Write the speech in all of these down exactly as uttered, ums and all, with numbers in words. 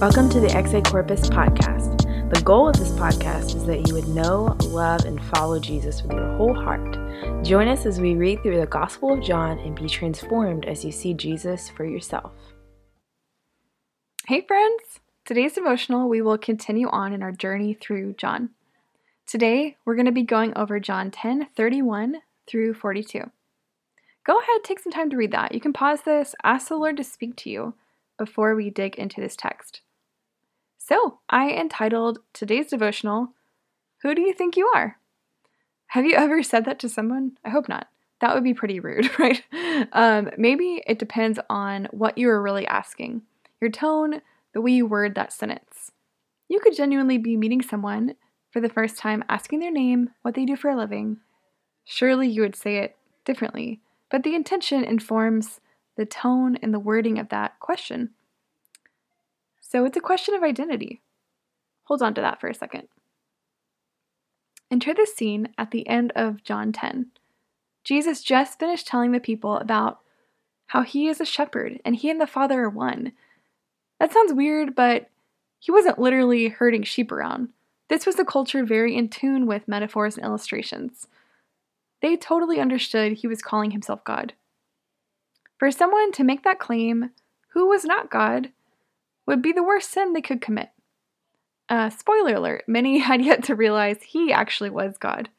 Welcome to the X A Corpus Podcast. The goal of this podcast is that you would know, love, and follow Jesus with your whole heart. Join us as we read through the Gospel of John and be transformed as you see Jesus for yourself. Hey friends! Today's devotional, we will continue on in our journey through John. Today, we're going to be going over John ten thirty-one through forty-two. Go ahead, take some time to read that. You can pause this, ask the Lord to speak to you before we dig into this text. So, I entitled today's devotional, Who Do You Think You Are? Have you ever said that to someone? I hope not. That would be pretty rude, right? Um, maybe it depends on what you are really asking, your tone, the way you word that sentence. You could genuinely be meeting someone for the first time, asking their name, what they do for a living. Surely you would say it differently, but the intention informs the tone and the wording of that question. So it's a question of identity. Hold on to that for a second. Enter this scene at the end of John ten. Jesus just finished telling the people about how he is a shepherd and he and the Father are one. That sounds weird, but he wasn't literally herding sheep around. This was a culture very in tune with metaphors and illustrations. They totally understood he was calling himself God. For someone to make that claim, who was not God, would be the worst sin they could commit. Uh, spoiler alert, many had yet to realize he actually was God.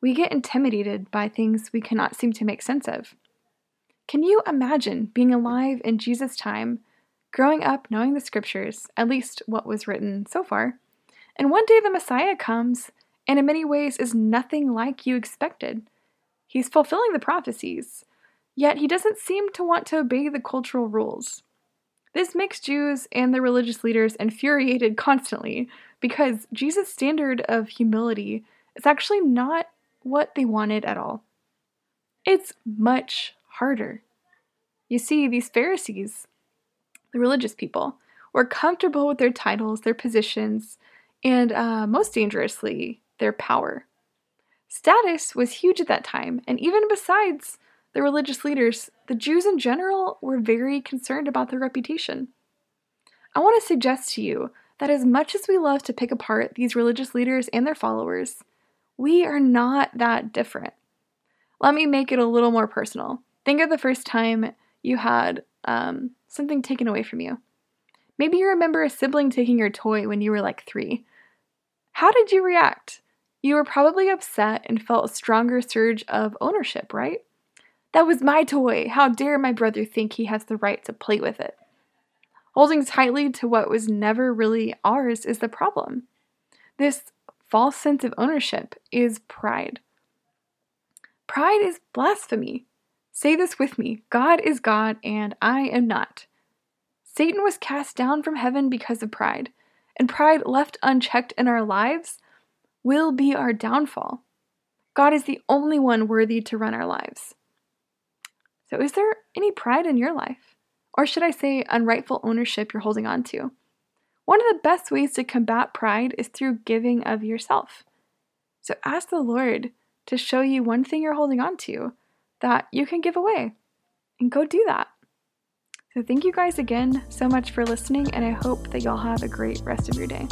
We get intimidated by things we cannot seem to make sense of. Can you imagine being alive in Jesus' time, growing up knowing the scriptures, at least what was written so far, and one day the Messiah comes and in many ways is nothing like you expected? He's fulfilling the prophecies, yet he doesn't seem to want to obey the cultural rules. This makes Jews and the religious leaders infuriated constantly because Jesus' standard of humility is actually not what they wanted at all. It's much harder. You see, these Pharisees, the religious people, were comfortable with their titles, their positions, and uh, most dangerously, their power. Status was huge at that time, and even besides the religious leaders, the Jews in general were very concerned about their reputation. I want to suggest to you that as much as we love to pick apart these religious leaders and their followers, we are not that different. Let me make it a little more personal. Think of the first time you had um, something taken away from you. Maybe you remember a sibling taking your toy when you were like three. How did you react? You were probably upset and felt a stronger surge of ownership, right? That was my toy. How dare my brother think he has the right to play with it? Holding tightly to what was never really ours is the problem. This false sense of ownership is pride. Pride is blasphemy. Say this with me. God is God and I am not. Satan was cast down from heaven because of pride, and pride left unchecked in our lives will be our downfall. God is the only one worthy to run our lives. So is there any pride in your life? Or should I say unrightful ownership you're holding on to? One of the best ways to combat pride is through giving of yourself. So ask the Lord to show you one thing you're holding on to that you can give away. And go do that. So thank you guys again so much for listening, and I hope that y'all have a great rest of your day.